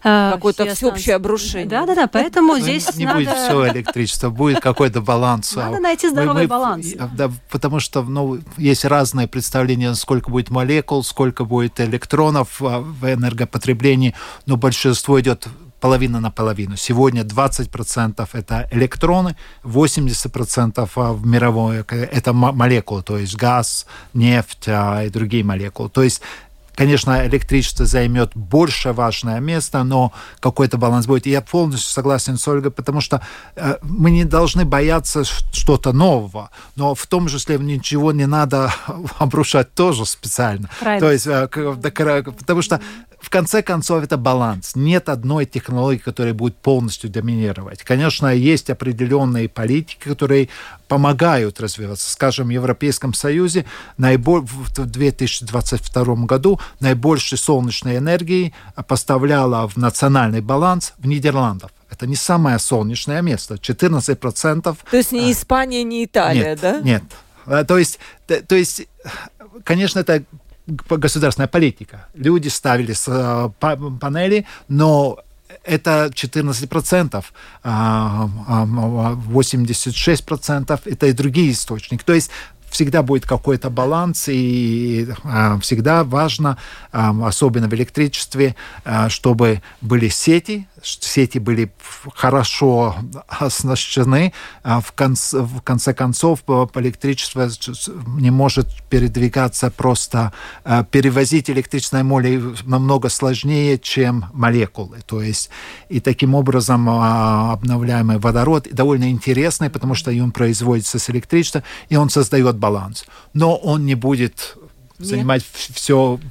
какое-то все всеобщее обрушение. Да-да-да, поэтому ну, здесь не надо... Не будет все электричество, будет какой-то баланс. Надо найти здоровый мы, мы, баланс. Да, потому что ну, есть разные представления, сколько будет молекул, сколько будет электронов в энергопотреблении, но большинство идет половина на половину. Сегодня двадцать процентов это электроны, восемьдесят процентов в мировой это молекулы, то есть газ, нефть и другие молекулы. То есть конечно, электричество займет больше важное место, но какой-то баланс будет. И я полностью согласен с Ольгой, потому что э, мы не должны бояться что-то нового, но в том же числе ничего не надо обрушать тоже специально. Правильно. То есть, э, потому что в конце концов это баланс. Нет одной технологии, которая будет полностью доминировать. Конечно, есть определенные политики, которые помогают развиваться. Скажем, в Европейском Союзе наиболь... в две тысячи двадцать втором году наибольшей солнечной энергии поставляла в национальный баланс в Нидерландах. Это не самое солнечное место, четырнадцать процентов. То есть не Испания, не Италия, нет, да? Нет. То есть, то есть, конечно, это государственная политика. Люди ставили панели, но это четырнадцать процентов, восемьдесят шесть процентов это и другие источники. То есть всегда будет какой-то баланс, и всегда важно, особенно в электричестве, чтобы были сети, сети были хорошо оснащены. В конце, в конце концов, электричество не может передвигаться просто. Перевозить электричество намного сложнее, чем молекулы. То есть, и таким образом обновляемый водород довольно интересный, потому что он производится с электричества, и он создает баланс. Но он не будет Нет. занимать все... все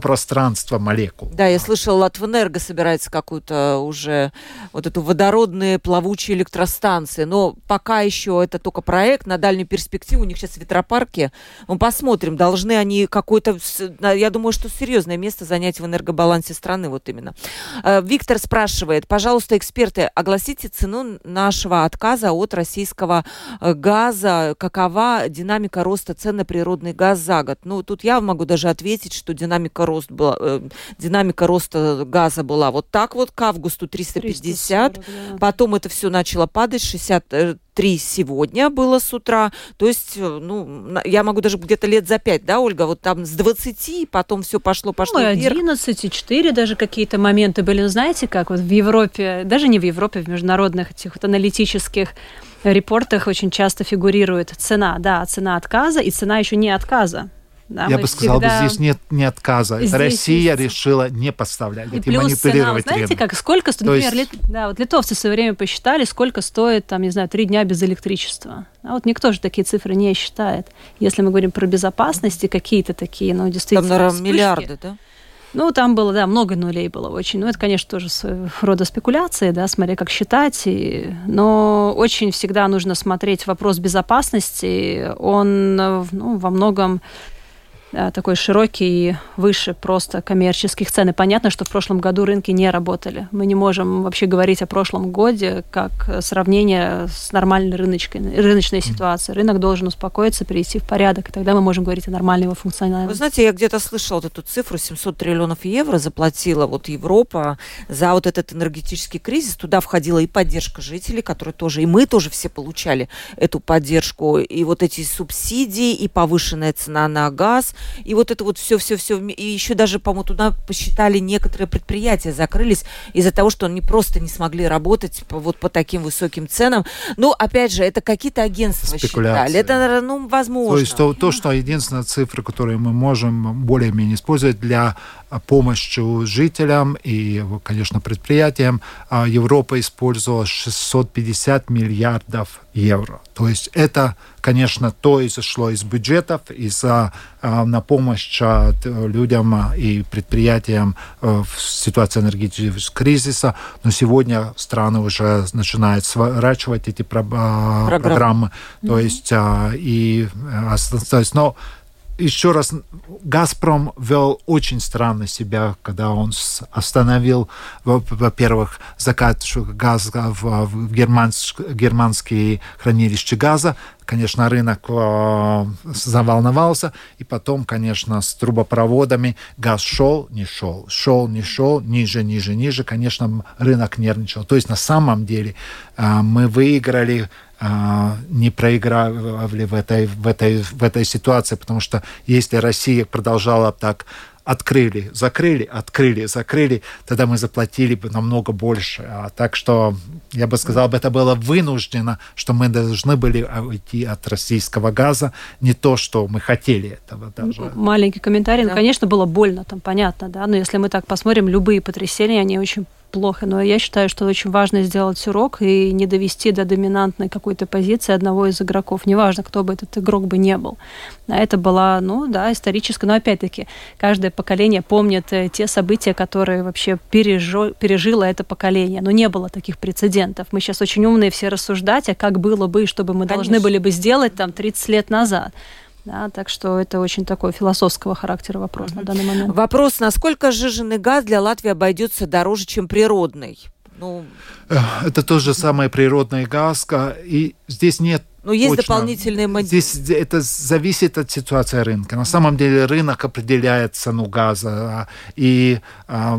пространство молекул. Да, я слышала, Латвенерго собирается какую-то уже вот эту водородные плавучие электростанции, но пока еще это только проект, на дальнюю перспективу, у них сейчас ветропарки, мы посмотрим, должны они какое-то, я думаю, что серьезное место занять в энергобалансе страны, вот именно. Виктор спрашивает, пожалуйста, эксперты, огласите цену нашего отказа от российского газа, какова динамика роста цен на природный газ за год? Ну, тут я могу даже ответить, что динамика Динамика, рост была, э, динамика роста газа была вот так вот, к августу триста пятьдесят, триста сорок, потом это все начало падать, шестьдесят три сегодня было с утра, то есть, ну, я могу даже где-то лет за пять, да, Ольга, вот там с двадцати, потом все пошло-пошло ну, вверх. одиннадцать и четыре даже какие-то моменты были, ну, знаете, как вот в Европе, даже не в Европе, в международных этих вот аналитических репортах очень часто фигурирует цена, да, цена отказа и цена еще не отказа. Да, я бы сказал, всегда... здесь нет не отказа. Здесь Россия есть. Решила не поставлять и, и плюс манипулировать цена, знаете, как, сколько стоит, например, есть... лит... да, вот литовцы в свое время посчитали, сколько стоит, там, не знаю, три дня без электричества. А вот никто же такие цифры не считает. Если мы говорим про безопасность и какие-то такие, ну, действительно, там, наверное, вспышки. Миллиарды, да? Ну, там было, да, много нулей было очень. Ну, это, конечно, тоже своего рода спекуляции, да, смотря как считать. И... Но очень всегда нужно смотреть вопрос безопасности. Он, ну, во многом... такой широкий и выше просто коммерческих цен. И понятно, что в прошлом году рынки не работали. Мы не можем вообще говорить о прошлом годе как сравнение с нормальной рыночкой, рыночной ситуацией. Рынок должен успокоиться, перейти в порядок, и тогда мы можем говорить о нормальном его функционировании. Вы знаете, я где-то слышала вот эту цифру, семьсот триллионов евро заплатила вот Европа за вот этот энергетический кризис. Туда входила и поддержка жителей, которые тоже, и мы тоже все получали эту поддержку, и вот эти субсидии, и повышенная цена на газ, и вот это вот все-все-все. И еще даже, по-моему, туда посчитали, некоторые предприятия закрылись из-за того, что они просто не смогли работать по, вот по таким высоким ценам. Но, опять же, это какие-то агентства считали. Это, ну, возможно. То есть то, то что единственная цифра, которую мы можем более-менее использовать для помощи жителям и, конечно, предприятиям, Европа использовала шестьсот пятьдесят миллиардов евро. То есть это, конечно, то изошло из бюджетов, из, а, на помощь людям и предприятиям в ситуации энергетического кризиса. Но сегодня страны уже начинают сворачивать эти программы. программы. Mm-hmm. То есть, и, но еще раз, Газпром вел очень странно себя, когда он остановил, во-первых, закат газа в германские хранилища газа. Конечно, рынок заволновался, и потом, конечно, с трубопроводами газ шел, не шел, шел, не шел, ниже, ниже, ниже. Конечно, рынок нервничал. То есть, на самом деле, мы выиграли, не проиграли в этой, в этой, в этой ситуации, потому что если Россия продолжала так... Открыли, закрыли, открыли, закрыли, тогда мы заплатили бы намного больше. Так что, я бы сказал, это было вынуждено, что мы должны были уйти от российского газа, не то, что мы хотели этого даже. Маленький комментарий. Да. Ну, конечно, было больно, там понятно, да, но если мы так посмотрим, любые потрясения, они очень плохо. Но я считаю, что очень важно сделать урок и не довести до доминантной какой-то позиции одного из игроков. Неважно, кто бы этот игрок бы не был. Это была, ну да, историческая. Но опять-таки, каждое поколение помнит те события, которые вообще пережо... пережило это поколение. Но не было таких прецедентов. Мы сейчас очень умные все рассуждать, а как было бы, и что бы мы Конечно. должны были бы сделать там тридцать лет назад. Да, так что это очень такой философского характера вопрос mm-hmm. на данный момент. Вопрос, насколько сжиженный газ для Латвии обойдется дороже, чем природный? Ну... Это тот же самый природный газ, и здесь нет... Но есть точно. Дополнительные модели. Здесь это зависит от ситуации рынка. На самом деле рынок определяет цену газа, и а,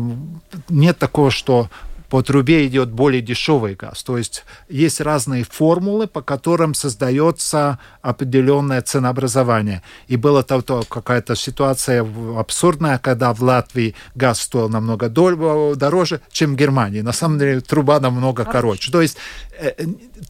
нет такого, что... По трубе идет более дешевый газ. То есть есть разные формулы, по которым создается определенное ценообразование. И была какая-то ситуация абсурдная, когда в Латвии газ стоил намного дороже, чем в Германии. На самом деле труба намного короче. То есть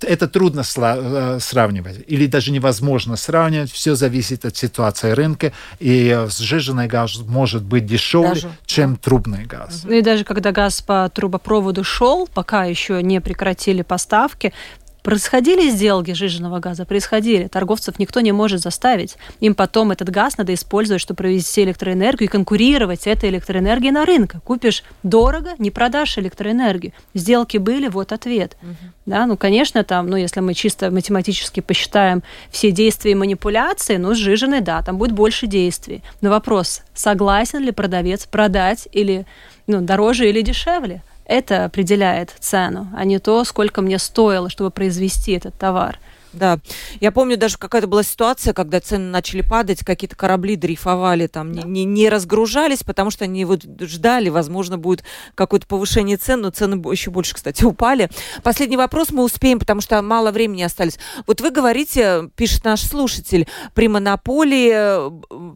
это трудно сравнивать. Или даже невозможно сравнивать. Все зависит от ситуации рынка. И сжиженный газ может быть дешевле, даже. чем трубный газ. Ну и даже когда газ по трубопроводу шел, пока еще не прекратили поставки, происходили сделки сжиженного газа, происходили. Торговцев никто не может заставить. Им потом этот газ надо использовать, чтобы провести электроэнергию и конкурировать с этой электроэнергией на рынке. Купишь дорого, не продашь электроэнергию. Сделки были, вот ответ. Угу. Да, ну, конечно, там, ну, если мы чисто математически посчитаем все действия и манипуляции, ну, сжиженный, да, там будет больше действий. Но вопрос, согласен ли продавец продать или, ну, дороже или дешевле? Это определяет цену, а не то, сколько мне стоило, чтобы произвести этот товар. Да, я помню, даже какая-то была ситуация, когда цены начали падать, какие-то корабли дрейфовали, там, да. не, не разгружались, потому что они вот ждали, возможно, будет какое-то повышение цен, но цены еще больше, кстати, упали. Последний вопрос мы успеем, потому что мало времени остались. Вот вы говорите, пишет наш слушатель, при монополии,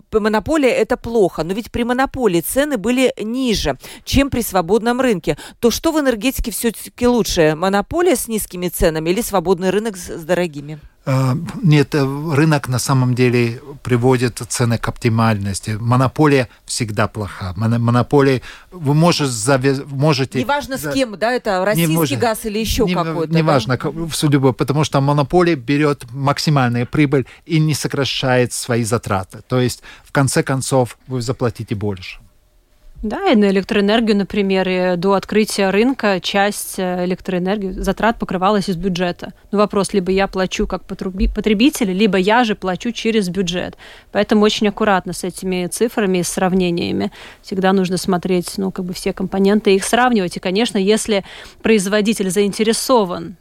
при монополии это плохо, но ведь при монополии цены были ниже, чем при свободном рынке. То что в энергетике все-таки лучше, монополия с низкими ценами или свободный рынок с дорогими? Нет, рынок на самом деле приводит цены к оптимальности. Монополия всегда плоха. Монополия, вы можете... можете неважно с кем, да, это российский может, газ или еще не, какой-то. Неважно, да? Судьба, потому что монополия берет максимальную прибыль и не сокращает свои затраты. То есть, в конце концов, вы заплатите больше. Да, и на электроэнергию, например, до открытия рынка часть электроэнергии, затрат покрывалась из бюджета. Но вопрос, либо я плачу как потребитель, либо я же плачу через бюджет. Поэтому очень аккуратно с этими цифрами и сравнениями. Всегда нужно смотреть, ну, как бы все компоненты, их сравнивать. И, конечно, если производитель заинтересован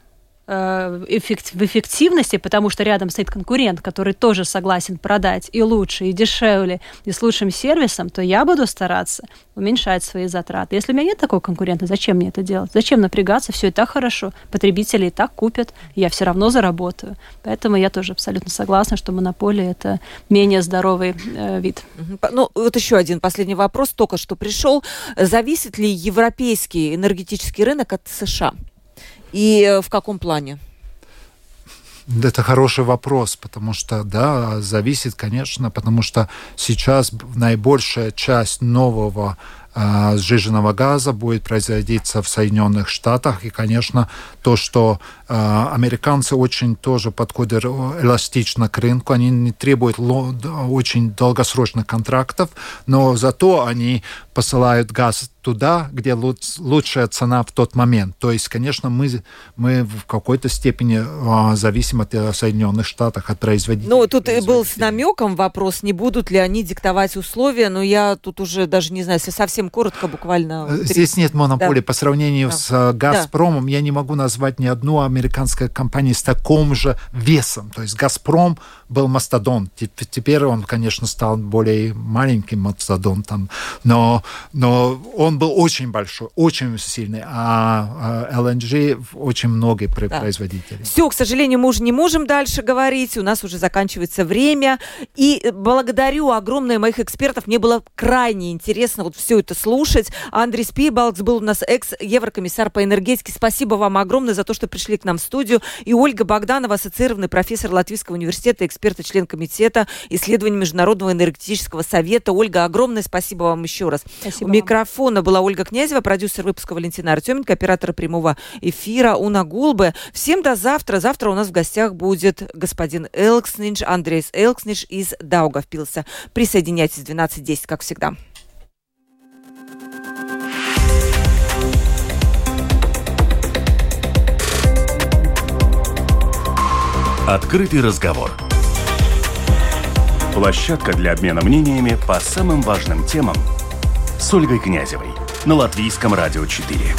Эффект, в эффективности, потому что рядом стоит конкурент, который тоже согласен продать и лучше, и дешевле, и с лучшим сервисом, то я буду стараться уменьшать свои затраты. Если у меня нет такого конкурента, зачем мне это делать? Зачем напрягаться? Все и так хорошо. Потребители и так купят, я все равно заработаю. Поэтому я тоже абсолютно согласна, что монополия – это менее здоровый э, вид. Ну, вот еще один последний вопрос, только что пришел. Зависит ли европейский энергетический рынок от США? И в каком плане? Это хороший вопрос, потому что, да, зависит, конечно, потому что сейчас наибольшая часть нового э, сжиженного газа будет производиться в Соединенных Штатах. И, конечно, то, что э, американцы очень тоже подходят эластично к рынку, они не требуют ло- очень долгосрочных контрактов, но зато они посылают газ туда, где лучшая цена в тот момент. То есть, конечно, мы, мы в какой-то степени а, зависим от Соединенных Штатов, от производителей. Ну, тут был с намеком вопрос, не будут ли они диктовать условия, но я тут уже даже не знаю, если совсем коротко, буквально... Здесь нет монополии. Да. По сравнению да. с «Газпромом» да. я не могу назвать ни одну американскую компанию с таким же весом. То есть «Газпром» был мастодон. Теперь он, конечно, стал более маленьким мастодонтом, но, но он Он был очень большой, очень сильный, а эл эн джи очень много производителей. Да. Все, к сожалению, мы уже не можем дальше говорить, у нас уже заканчивается время. И благодарю огромное моих экспертов, мне было крайне интересно вот все это слушать. Андрис Пиебалгс был у нас экс-еврокомиссар по энергетике. Спасибо вам огромное за то, что пришли к нам в студию. И Ольга Богданова, ассоциированный профессор Латвийского университета, эксперт и член комитета исследований Международного энергетического совета. Ольга, огромное спасибо вам еще раз. Спасибо. У микрофона была Ольга Князева, продюсер выпуска Валентина Артеменко, оператор прямого эфира Уна Гулбе. Всем до завтра. Завтра у нас в гостях будет господин Элксниньш, Андрейс Элксниньш из Даугавпилса. Присоединяйтесь в двенадцать десять, как всегда. Открытый разговор. Площадка для обмена мнениями по самым важным темам с Ольгой Князевой на Латвийском радио четыре.